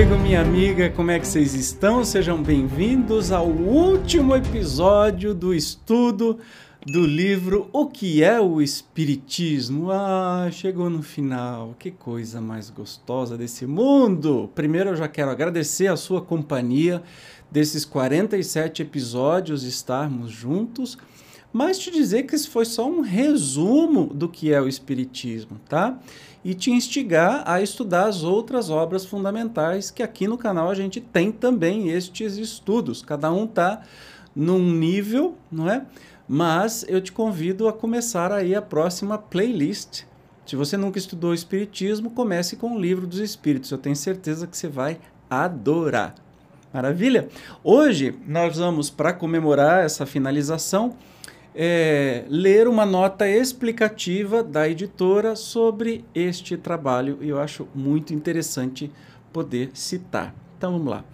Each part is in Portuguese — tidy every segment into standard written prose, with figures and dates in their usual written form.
amigo, minha amiga, como é que vocês estão? Sejam bem-vindos ao último episódio do estudo do livro O que é o Espiritismo? Ah, chegou no final, que coisa mais gostosa desse mundo! Primeiro eu já quero agradecer a sua companhia desses 47 episódios, estarmos juntos, mas te dizer que esse foi só um resumo do que é o Espiritismo, tá? E te instigar a estudar as outras obras fundamentais, que aqui no canal a gente tem também estes estudos. Cada um tá num nível, não é? Mas eu te convido a começar aí a próxima playlist. Se você nunca estudou Espiritismo, comece com o Livro dos Espíritos. Eu tenho certeza que você vai adorar. Maravilha? Hoje nós vamos, para comemorar essa finalização, ler uma nota explicativa da editora sobre este trabalho, e eu acho muito interessante poder citar. Então vamos lá.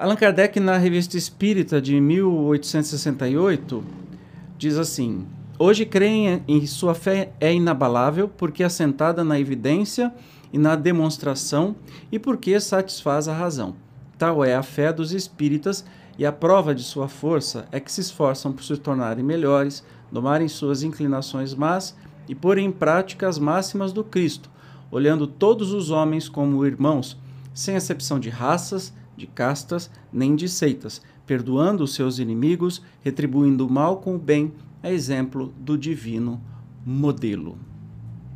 Allan Kardec, na Revista Espírita de 1868, diz assim: hoje creem em sua fé é inabalável, porque é assentada na evidência e na demonstração, e porque satisfaz a razão. Tal é a fé dos espíritas, e a prova de sua força é que se esforçam por se tornarem melhores, domarem suas inclinações más e porem em prática as máximas do Cristo, olhando todos os homens como irmãos, sem exceção de raças, de castas, nem de seitas, perdoando os seus inimigos, retribuindo o mal com o bem, a exemplo do divino modelo.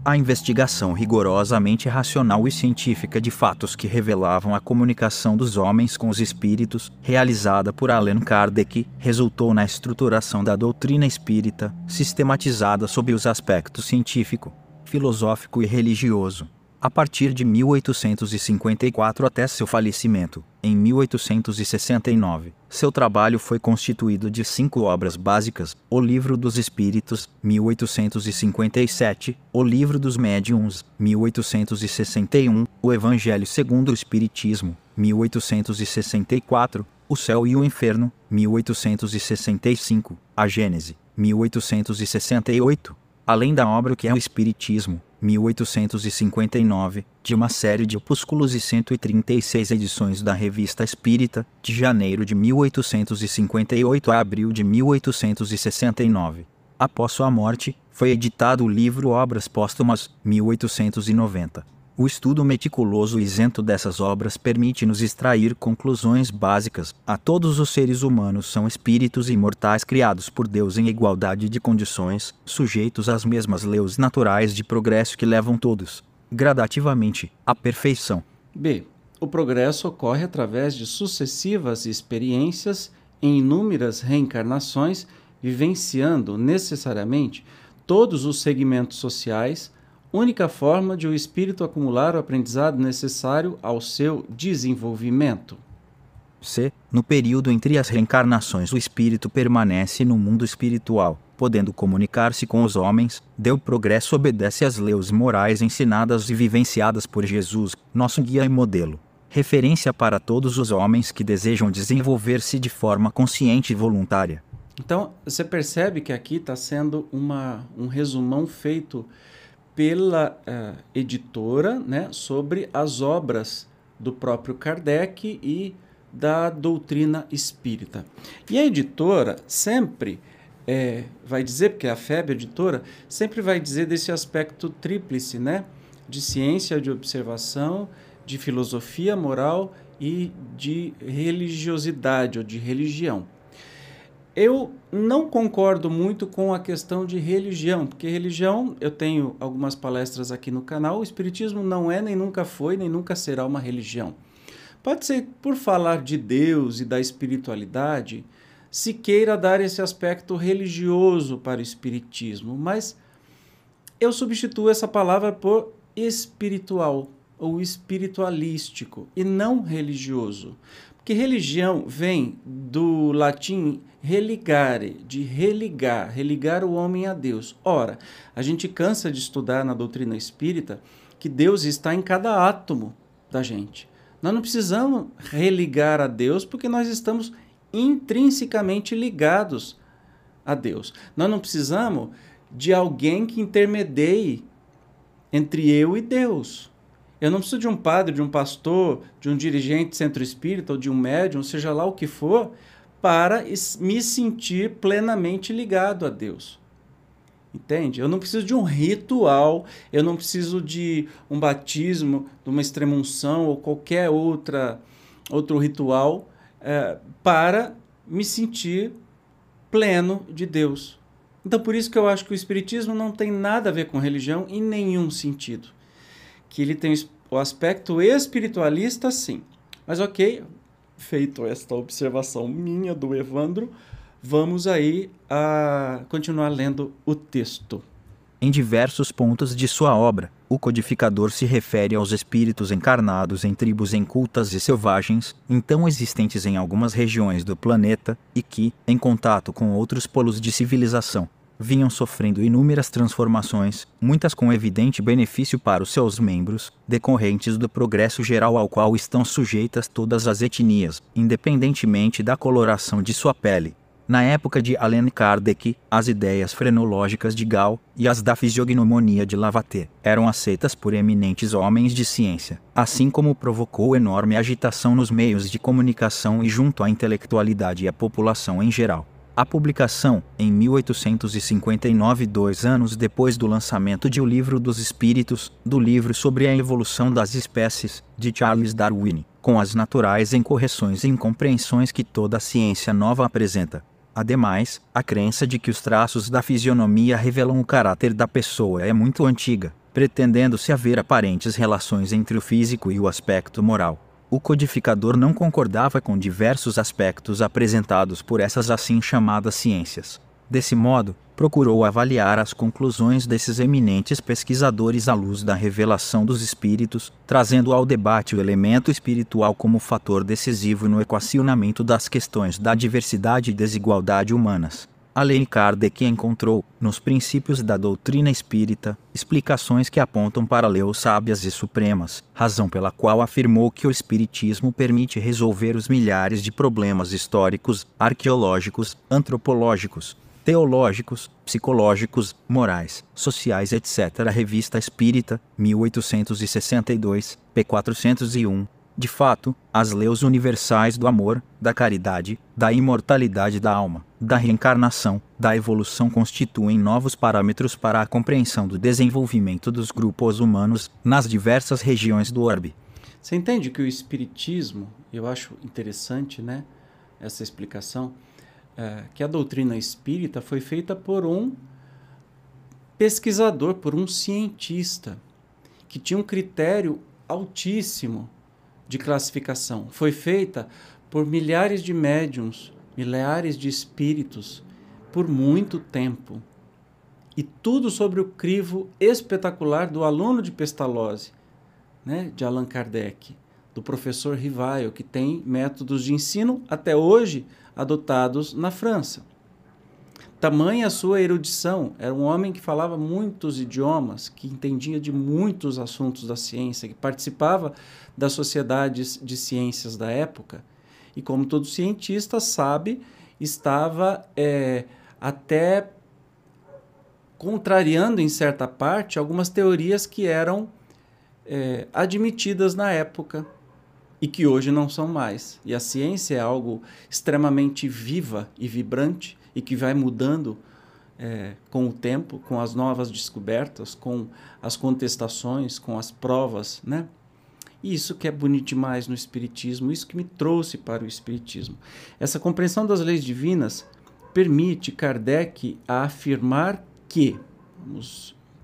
A investigação rigorosamente racional e científica de fatos que revelavam a comunicação dos homens com os espíritos, realizada por Allan Kardec, resultou na estruturação da doutrina espírita, sistematizada sob os aspectos científico, filosófico e religioso. A partir de 1854 até seu falecimento, em 1869, seu trabalho foi constituído de 5 obras básicas: O Livro dos Espíritos, 1857, O Livro dos Médiuns, 1861, O Evangelho segundo o Espiritismo, 1864, O Céu e o Inferno, 1865, A Gênese, 1868, além da obra O que é o Espiritismo, 1859, de uma série de opúsculos e 136 edições da Revista Espírita, de janeiro de 1858 a abril de 1869. Após sua morte, foi editado o livro Obras Póstumas, 1890. O estudo meticuloso e isento dessas obras permite-nos extrair conclusões básicas. A todos os seres humanos são espíritos imortais criados por Deus em igualdade de condições, sujeitos às mesmas leis naturais de progresso que levam todos, gradativamente, à perfeição. B. O progresso ocorre através de sucessivas experiências em inúmeras reencarnações, vivenciando necessariamente todos os segmentos sociais, única forma de o espírito acumular o aprendizado necessário ao seu desenvolvimento. C. No período entre as reencarnações, o espírito permanece no mundo espiritual, podendo comunicar-se com os homens. Deu progresso obedece às leis morais ensinadas e vivenciadas por Jesus, nosso guia e modelo. Referência para todos os homens que desejam desenvolver-se de forma consciente e voluntária. Então, você percebe que aqui está sendo um resumão feito pela editora, né, sobre as obras do próprio Kardec e da doutrina espírita. E a editora sempre vai dizer, porque a FEB, a editora, sempre vai dizer desse aspecto tríplice, né, de ciência, de observação, de filosofia moral e de religiosidade ou de religião. Eu não concordo muito com a questão de religião, porque religião, eu tenho algumas palestras aqui no canal, o Espiritismo não é, nem nunca foi, nem nunca será uma religião. Pode ser, por falar de Deus e da espiritualidade, se queira dar esse aspecto religioso para o Espiritismo, mas eu substituo essa palavra por espiritual ou espiritualístico e não religioso. Que religião vem do latim religare, de religar, religar o homem a Deus. Ora, a gente cansa de estudar na doutrina espírita que Deus está em cada átomo da gente. Nós não precisamos religar a Deus porque nós estamos intrinsecamente ligados a Deus. Nós não precisamos de alguém que intermedie entre eu e Deus. Eu não preciso de um padre, de um pastor, de um dirigente centro espírita ou de um médium, seja lá o que for, para me sentir plenamente ligado a Deus. Entende? Eu não preciso de um ritual, eu não preciso de um batismo, de uma extremunção ou qualquer outro ritual para me sentir pleno de Deus. Então, por isso que eu acho que o Espiritismo não tem nada a ver com religião em nenhum sentido. Que ele tem o aspecto espiritualista, sim. Mas ok, feito esta observação minha do Evandro, vamos aí a continuar lendo o texto. Em diversos pontos de sua obra, o codificador se refere aos espíritos encarnados em tribos incultas e selvagens, então existentes em algumas regiões do planeta, e que, em contato com outros polos de civilização, vinham sofrendo inúmeras transformações, muitas com evidente benefício para os seus membros, decorrentes do progresso geral ao qual estão sujeitas todas as etnias, independentemente da coloração de sua pele. Na época de Allan Kardec, as ideias frenológicas de Gall e as da fisiognomonia de Lavater eram aceitas por eminentes homens de ciência, assim como provocou enorme agitação nos meios de comunicação e junto à intelectualidade e à população em geral. A publicação, em 1859, 2 anos depois do lançamento de O Livro dos Espíritos, do livro sobre a evolução das espécies, de Charles Darwin, com as naturais incorreções e incompreensões que toda a ciência nova apresenta. Ademais, a crença de que os traços da fisionomia revelam o caráter da pessoa é muito antiga, pretendendo-se haver aparentes relações entre o físico e o aspecto moral. O codificador não concordava com diversos aspectos apresentados por essas assim chamadas ciências. Desse modo, procurou avaliar as conclusões desses eminentes pesquisadores à luz da revelação dos espíritos, trazendo ao debate o elemento espiritual como fator decisivo no equacionamento das questões da diversidade e desigualdade humanas. Allan Kardec encontrou, nos princípios da doutrina espírita, explicações que apontam para leis sábias e supremas, razão pela qual afirmou que o espiritismo permite resolver os milhares de problemas históricos, arqueológicos, antropológicos, teológicos, psicológicos, morais, sociais, etc. Revista Espírita, 1862, p. 401. De fato, as leis universais do amor, da caridade, da imortalidade da alma, da reencarnação, da evolução constituem novos parâmetros para a compreensão do desenvolvimento dos grupos humanos nas diversas regiões do orbe. Você entende que o Espiritismo, eu acho interessante, né, essa explicação, que a doutrina espírita foi feita por um pesquisador, por um cientista, que tinha um critério altíssimo de classificação. Foi feita por milhares de médiuns, milhares de espíritos, por muito tempo. E tudo sobre o crivo espetacular do aluno de Pestalozzi, né, de Allan Kardec, do professor Rivail, que tem métodos de ensino até hoje adotados na França. Tamanha a sua erudição, era um homem que falava muitos idiomas, que entendia de muitos assuntos da ciência, que participava das sociedades de ciências da época, e como todo cientista sabe, estava até contrariando em certa parte algumas teorias que eram admitidas na época, e que hoje não são mais. E a ciência é algo extremamente viva e vibrante e que vai mudando com o tempo, com as novas descobertas, com as contestações, com as provas, né? E isso que é bonito demais no Espiritismo, isso que me trouxe para o Espiritismo. Essa compreensão das leis divinas permite Kardec a afirmar que... o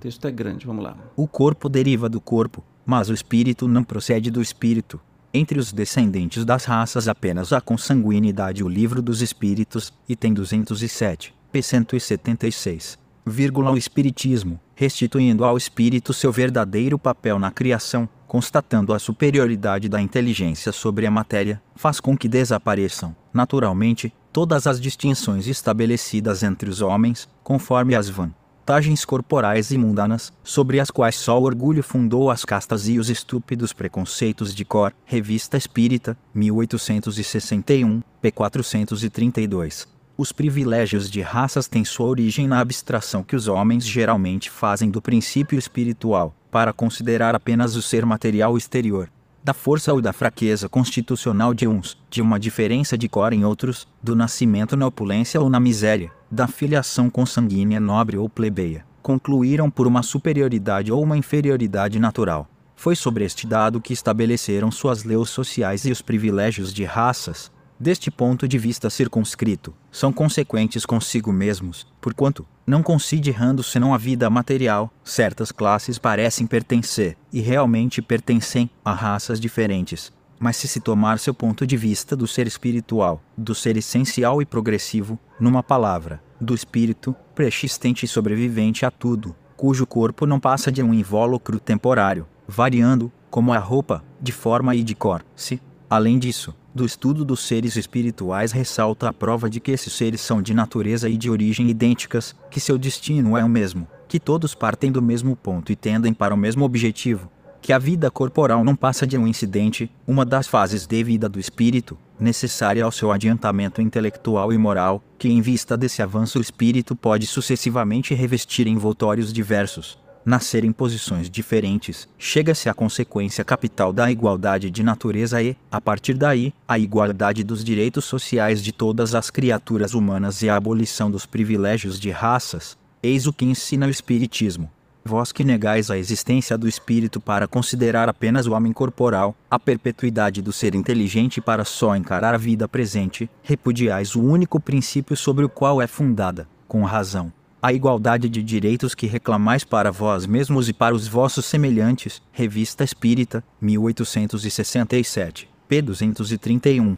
texto é grande, vamos lá. O corpo deriva do corpo, mas o espírito não procede do espírito. Entre os descendentes das raças apenas há consanguinidade. O Livro dos Espíritos, item 207, p. 176. O Espiritismo, restituindo ao espírito seu verdadeiro papel na criação, constatando a superioridade da inteligência sobre a matéria, faz com que desapareçam, naturalmente, todas as distinções estabelecidas entre os homens, conforme as vantagens corporais e mundanas, sobre as quais só o orgulho fundou as castas e os estúpidos preconceitos de cor. Revista Espírita, 1861, p. 432. Os privilégios de raças têm sua origem na abstração que os homens geralmente fazem do princípio espiritual, para considerar apenas o ser material exterior, da força ou da fraqueza constitucional de uns, de uma diferença de cor em outros, do nascimento na opulência ou na miséria, da filiação consanguínea nobre ou plebeia, concluíram por uma superioridade ou uma inferioridade natural. Foi sobre este dado que estabeleceram suas leis sociais e os privilégios de raças, deste ponto de vista circunscrito, são consequentes consigo mesmos, porquanto, não considerando senão a vida material, certas classes parecem pertencer, e realmente pertencem, a raças diferentes. Mas se tomar seu ponto de vista do ser espiritual, do ser essencial e progressivo, numa palavra, do espírito, preexistente e sobrevivente a tudo, cujo corpo não passa de um invólucro temporário, variando, como a roupa, de forma e de cor, se, além disso, do estudo dos seres espirituais ressalta a prova de que esses seres são de natureza e de origem idênticas, que seu destino é o mesmo, que todos partem do mesmo ponto e tendem para o mesmo objetivo, que a vida corporal não passa de um incidente, uma das fases de vida do espírito, necessária ao seu adiantamento intelectual e moral, que em vista desse avanço o espírito pode sucessivamente revestir envoltórios diversos, nascer em posições diferentes, chega-se à consequência capital da igualdade de natureza e, a partir daí, a igualdade dos direitos sociais de todas as criaturas humanas e a abolição dos privilégios de raças. Eis o que ensina o Espiritismo. Vós que negais a existência do espírito para considerar apenas o homem corporal, a perpetuidade do ser inteligente para só encarar a vida presente, repudiais o único princípio sobre o qual é fundada, com razão, a igualdade de direitos que reclamais para vós mesmos e para os vossos semelhantes. Revista Espírita, 1867, p. 231.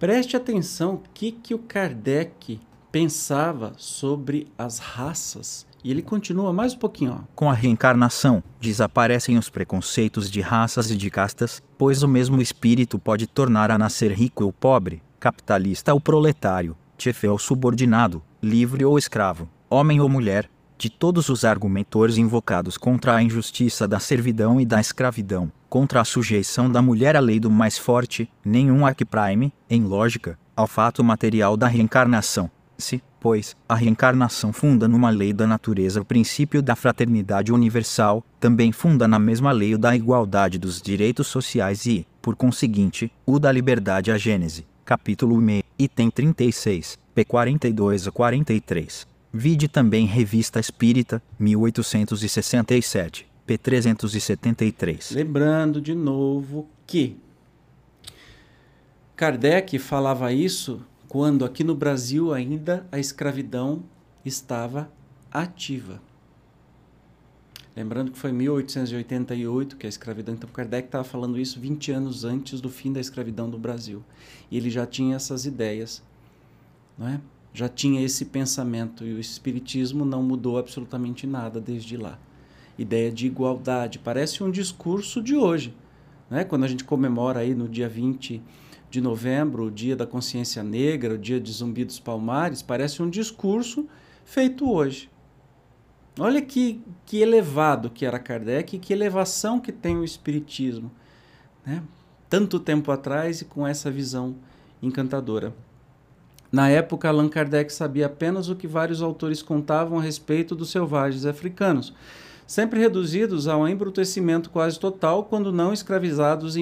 Preste atenção o que o Kardec pensava sobre as raças. E ele continua mais um pouquinho. Ó. Com a reencarnação, desaparecem os preconceitos de raças e de castas, pois o mesmo espírito pode tornar a nascer rico ou pobre, capitalista ou proletário, chefe ou subordinado, livre ou escravo, homem ou mulher, de todos os argumentores invocados contra a injustiça da servidão e da escravidão, contra a sujeição da mulher à lei do mais forte, nenhum há que prime, em lógica, ao fato material da reencarnação. Se, pois, a reencarnação funda numa lei da natureza o princípio da fraternidade universal, também funda na mesma lei o da igualdade dos direitos sociais e, por conseguinte, o da liberdade. A Gênese, capítulo 1, item 36, p. 42 a 43. Vide também Revista Espírita, 1867, p. 373. Lembrando de novo que Kardec falava isso quando aqui no Brasil ainda a escravidão estava ativa. Lembrando que foi em 1888 que a escravidão... Então Kardec estava falando isso 20 anos antes do fim da escravidão no Brasil. E ele já tinha essas ideias, não é? Já tinha esse pensamento e o Espiritismo não mudou absolutamente nada desde lá. Ideia de igualdade, parece um discurso de hoje, né? Quando a gente comemora aí no dia 20 de novembro, o dia da consciência negra, o dia de Zumbi dos Palmares, parece um discurso feito hoje. Olha que elevado que era Kardec e que elevação que tem o Espiritismo, né? Tanto tempo atrás e com essa visão encantadora. Na época, Allan Kardec sabia apenas o que vários autores contavam a respeito dos selvagens africanos, sempre reduzidos a um embrutecimento quase total, quando não escravizados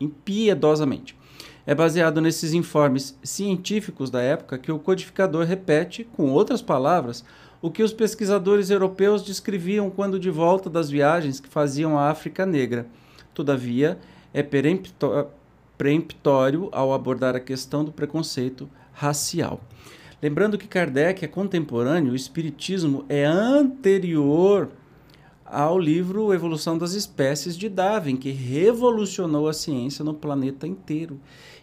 impiedosamente. É baseado nesses informes científicos da época que o codificador repete, com outras palavras, o que os pesquisadores europeus descreviam quando de volta das viagens que faziam à África Negra. Todavia, é peremptório ao abordar a questão do preconceito racial. Lembrando que Kardec é contemporâneo, o Espiritismo é anterior ao livro Evolução das Espécies de Darwin, que revolucionou a ciência no planeta inteiro.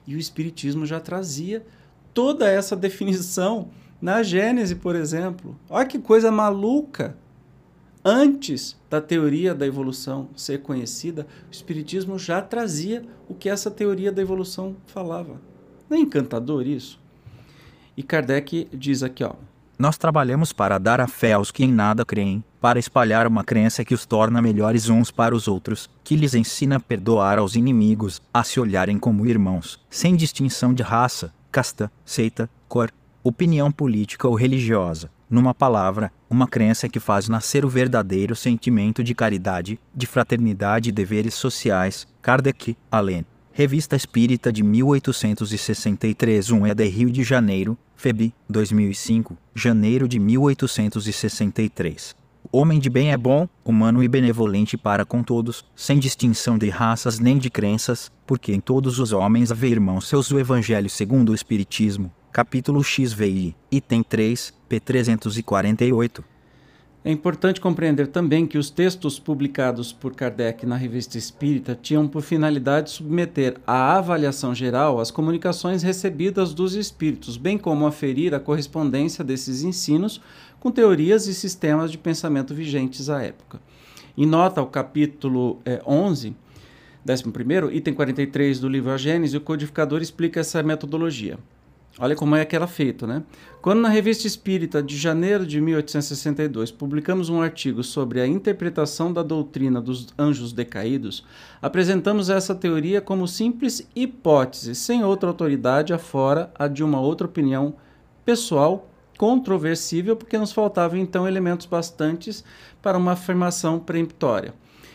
E o Espiritismo já trazia toda essa definição na Gênese, por exemplo. Olha que coisa maluca! Antes da teoria da evolução ser conhecida, o Espiritismo já trazia o que essa teoria da evolução falava. Não é encantador isso? E Kardec diz aqui, ó. Nós trabalhamos para dar a fé aos que em nada creem, para espalhar uma crença que os torna melhores uns para os outros, que lhes ensina a perdoar aos inimigos, a se olharem como irmãos, sem distinção de raça, casta, seita, cor, opinião política ou religiosa. Numa palavra, uma crença que faz nascer o verdadeiro sentimento de caridade, de fraternidade e deveres sociais. Kardec, Allan. Revista Espírita de 1863, 1ª, Rio de Janeiro, FEB, 2005, janeiro de 1863. Homem de bem é bom, humano e benevolente para com todos, sem distinção de raças nem de crenças, porque em todos os homens haver irmãos seus. O Evangelho segundo o Espiritismo, capítulo XVI, item 3, p. 348. É importante compreender também que os textos publicados por Kardec na Revista Espírita tinham por finalidade submeter à avaliação geral as comunicações recebidas dos espíritos, bem como aferir a correspondência desses ensinos com teorias e sistemas de pensamento vigentes à época. Em nota ao capítulo 11, 11º, item 43 do livro A Gênese, o codificador explica essa metodologia. Olha como é que era feito, né? Quando na Revista Espírita de janeiro de 1862 publicamos um artigo sobre a interpretação da doutrina dos anjos decaídos, apresentamos essa teoria como simples hipótese, sem outra autoridade afora a de uma outra opinião pessoal controversível, porque nos faltavam então elementos bastantes para uma afirmação peremptória.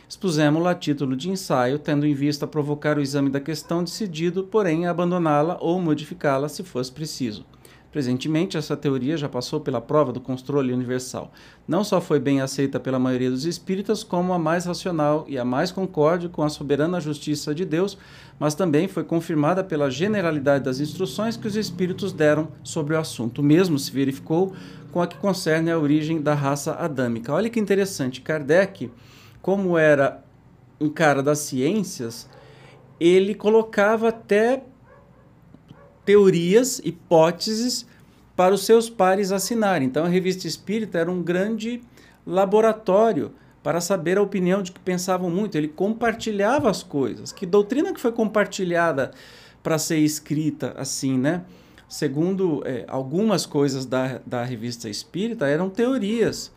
Expusemos-la a título de ensaio, tendo em vista provocar o exame da questão, decidido, porém, abandoná-la ou modificá-la se fosse preciso. Presentemente, essa teoria já passou pela prova do controle universal. Não só foi bem aceita pela maioria dos espíritas como a mais racional e a mais concorde com a soberana justiça de Deus, mas também foi confirmada pela generalidade das instruções que os espíritos deram sobre o assunto. O mesmo se verificou com a que concerne a origem da raça adâmica. Olha que interessante, Kardec, como era um cara das ciências, ele colocava até teorias, hipóteses, para os seus pares assinarem. Então a Revista Espírita era um grande laboratório para saber a opinião de que pensavam muito. Ele compartilhava as coisas. Que doutrina que foi compartilhada para ser escrita assim, né? Segundo algumas coisas da Revista Espírita, eram teorias.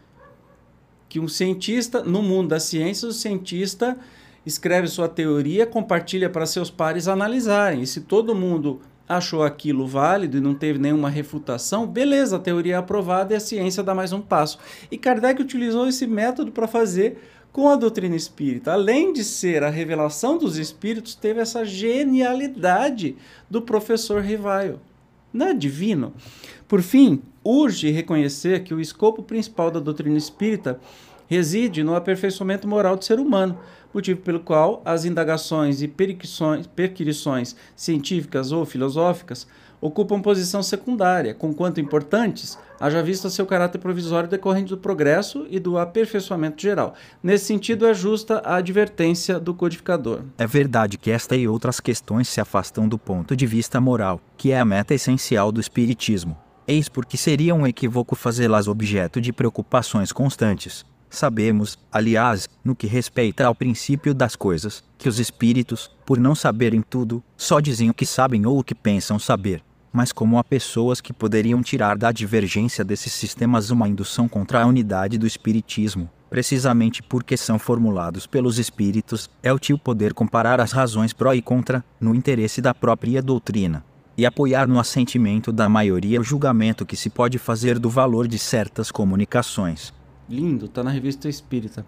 Que um cientista, no mundo da ciência, o cientista escreve sua teoria, compartilha para seus pares analisarem. E se todo mundo achou aquilo válido e não teve nenhuma refutação, beleza, a teoria é aprovada e a ciência dá mais um passo. E Kardec utilizou esse método para fazer com a doutrina espírita. Além de ser a revelação dos espíritos, teve essa genialidade do professor Rivail. Não é divino? Por fim, urge reconhecer que o escopo principal da doutrina espírita reside no aperfeiçoamento moral do ser humano, motivo pelo qual as indagações e perquisições científicas ou filosóficas ocupam posição secundária, conquanto importantes, haja vista seu caráter provisório decorrente do progresso e do aperfeiçoamento geral. Nesse sentido, é justa a advertência do codificador. É verdade que esta e outras questões se afastam do ponto de vista moral, que é a meta essencial do espiritismo. Eis porque seria um equívoco fazê-las objeto de preocupações constantes. Sabemos, aliás, no que respeita ao princípio das coisas, que os espíritos, por não saberem tudo, só dizem o que sabem ou o que pensam saber. Mas como há pessoas que poderiam tirar da divergência desses sistemas uma indução contra a unidade do espiritismo, precisamente porque são formulados pelos espíritos, é útil poder comparar as razões pró e contra, no interesse da própria doutrina, e apoiar no assentimento da maioria o julgamento que se pode fazer do valor de certas comunicações. Lindo, está na Revista Espírita.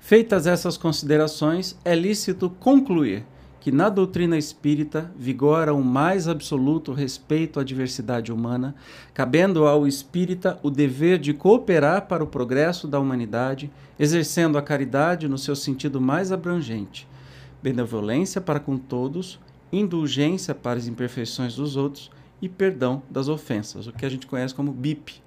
Feitas essas considerações, é lícito concluir que na doutrina espírita vigora o mais absoluto respeito à diversidade humana, cabendo ao espírita o dever de cooperar para o progresso da humanidade, exercendo a caridade no seu sentido mais abrangente, benevolência para com todos, indulgência para as imperfeições dos outros e perdão das ofensas, o que a gente conhece como BIP.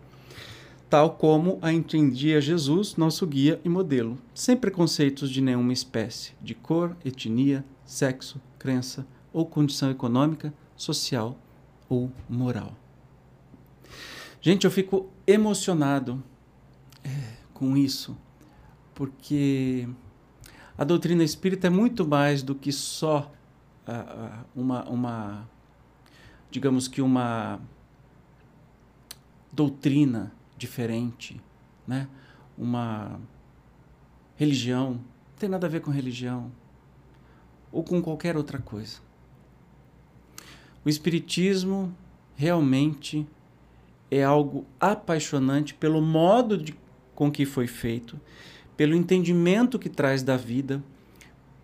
Tal como a entendia Jesus, nosso guia e modelo, sem preconceitos de nenhuma espécie, de cor, etnia, sexo, crença ou condição econômica, social ou moral. Gente, eu fico emocionado com isso, porque a doutrina espírita é muito mais do que só digamos que uma doutrina diferente, né? Uma religião, não tem nada a ver com religião ou com qualquer outra coisa. O espiritismo realmente é algo apaixonante pelo modo com que foi feito, pelo entendimento que traz da vida,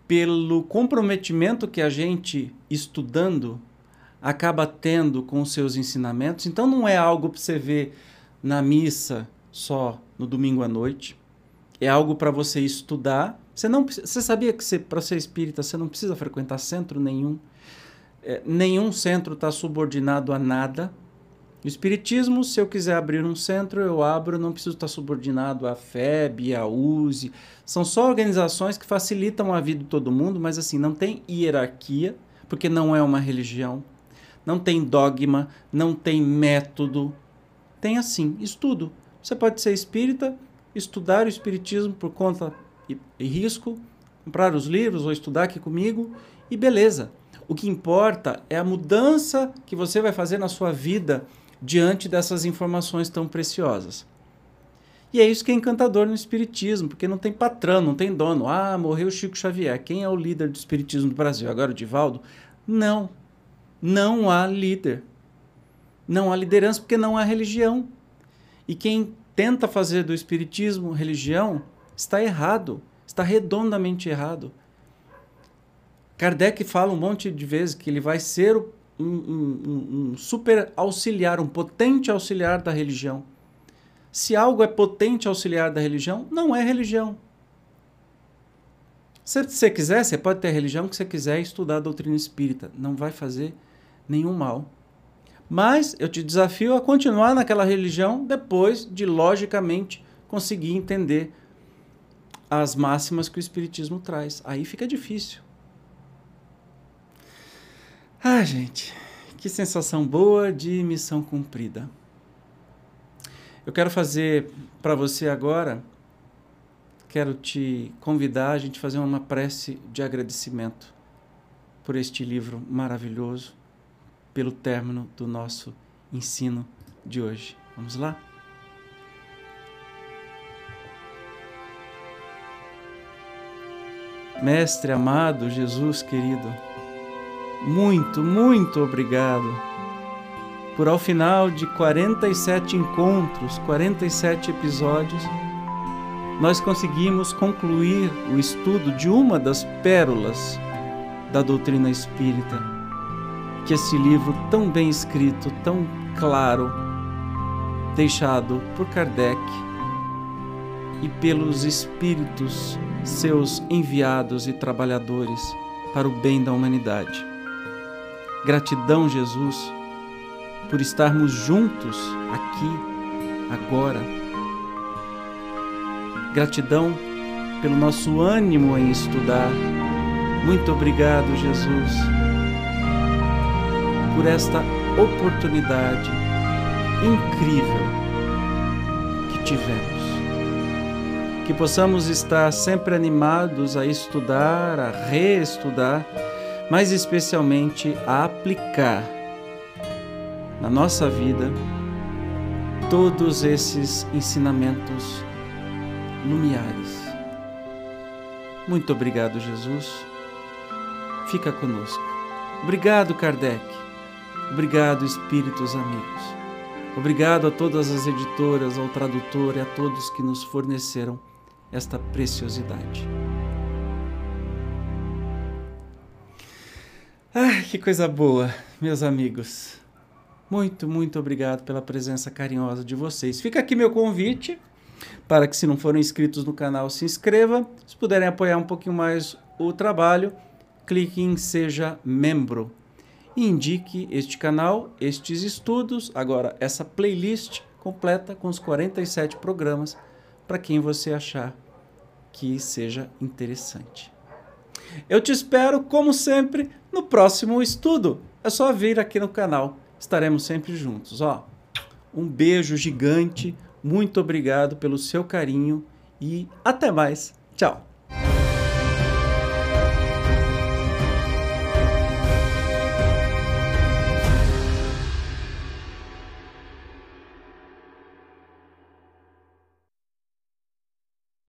pelo comprometimento que a gente, estudando, acaba tendo com os seus ensinamentos. Então não é algo para você ver na missa só no domingo à noite, é algo para você estudar. Você sabia que para ser espírita você não precisa frequentar centro nenhum? Nenhum centro está subordinado a nada. No Espiritismo, se eu quiser abrir um centro, eu abro, não preciso estar subordinado à FEB, à USE. São só organizações que facilitam a vida de todo mundo, mas assim, não tem hierarquia, porque não é uma religião, não tem dogma, não tem método. Tem assim, estudo. Você pode ser espírita, estudar o Espiritismo por conta e risco, comprar os livros ou estudar aqui comigo e beleza. O que importa é a mudança que você vai fazer na sua vida diante dessas informações tão preciosas. E é isso que é encantador no Espiritismo, porque não tem patrão, não tem dono. Ah, morreu Chico Xavier, quem é o líder do Espiritismo do Brasil? Agora o Divaldo? Não, não há líder. Não há liderança porque não há religião. E quem tenta fazer do Espiritismo religião está errado, está redondamente errado. Kardec fala um monte de vezes que ele vai ser um super auxiliar, um potente auxiliar da religião. Se algo é potente auxiliar da religião, não é religião. Se você quiser, você pode ter a religião que você quiser e estudar a doutrina espírita. Não vai fazer nenhum mal. Mas eu te desafio a continuar naquela religião depois de, logicamente, conseguir entender as máximas que o Espiritismo traz. Aí fica difícil. Ah, gente, que sensação boa de missão cumprida. Eu quero fazer para você agora, quero te convidar a gente fazer uma prece de agradecimento por este livro maravilhoso, pelo término do nosso ensino de hoje. Vamos lá? Mestre amado, Jesus querido, muito, muito obrigado por, ao final de 47 encontros, 47 episódios, nós conseguimos concluir o estudo de uma das pérolas da doutrina espírita que esse livro tão bem escrito, tão claro, deixado por Kardec e pelos espíritos seus enviados e trabalhadores para o bem da humanidade. Gratidão, Jesus, por estarmos juntos aqui, agora. Gratidão pelo nosso ânimo em estudar. Muito obrigado, Jesus, por esta oportunidade incrível que tivemos. Que possamos estar sempre animados a estudar, a reestudar, mas especialmente a aplicar na nossa vida todos esses ensinamentos lumiares. Muito obrigado, Jesus. Fica conosco. Obrigado, Kardec. Obrigado, espíritos amigos. Obrigado a todas as editoras, ao tradutor e a todos que nos forneceram esta preciosidade. Ah, que coisa boa, meus amigos. Muito, muito obrigado pela presença carinhosa de vocês. Fica aqui meu convite para que, se não forem inscritos no canal, se inscreva. Se puderem apoiar um pouquinho mais o trabalho, clique em Seja Membro. E indique este canal, estes estudos, agora essa playlist completa com os 47 programas para quem você achar que seja interessante. Eu te espero, como sempre, no próximo estudo. É só vir aqui no canal. Estaremos sempre juntos. Ó, um beijo gigante. Muito obrigado pelo seu carinho e até mais. Tchau.